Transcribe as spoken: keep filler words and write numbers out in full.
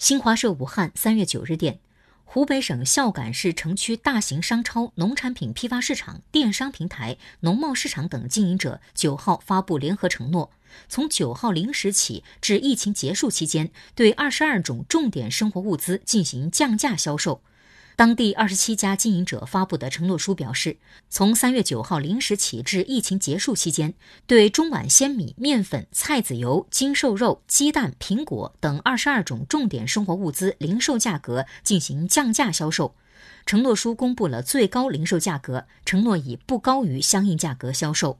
新华社武汉三月九日电，湖北省孝感市城区大型商超、农产品批发市场、电商平台、农贸市场等经营者九号发布联合承诺，从九号零时起至疫情结束期间，对二十二种重点生活物资进行降价销售。当地二十七家经营者发布的承诺书表示，从三月九号零时起至疫情结束期间，对中碗鲜米、面粉、菜籽油、精瘦肉、鸡蛋、苹果等二十二种重点生活物资零售价格进行降价销售。承诺书公布了最高零售价格，承诺以不高于相应价格销售。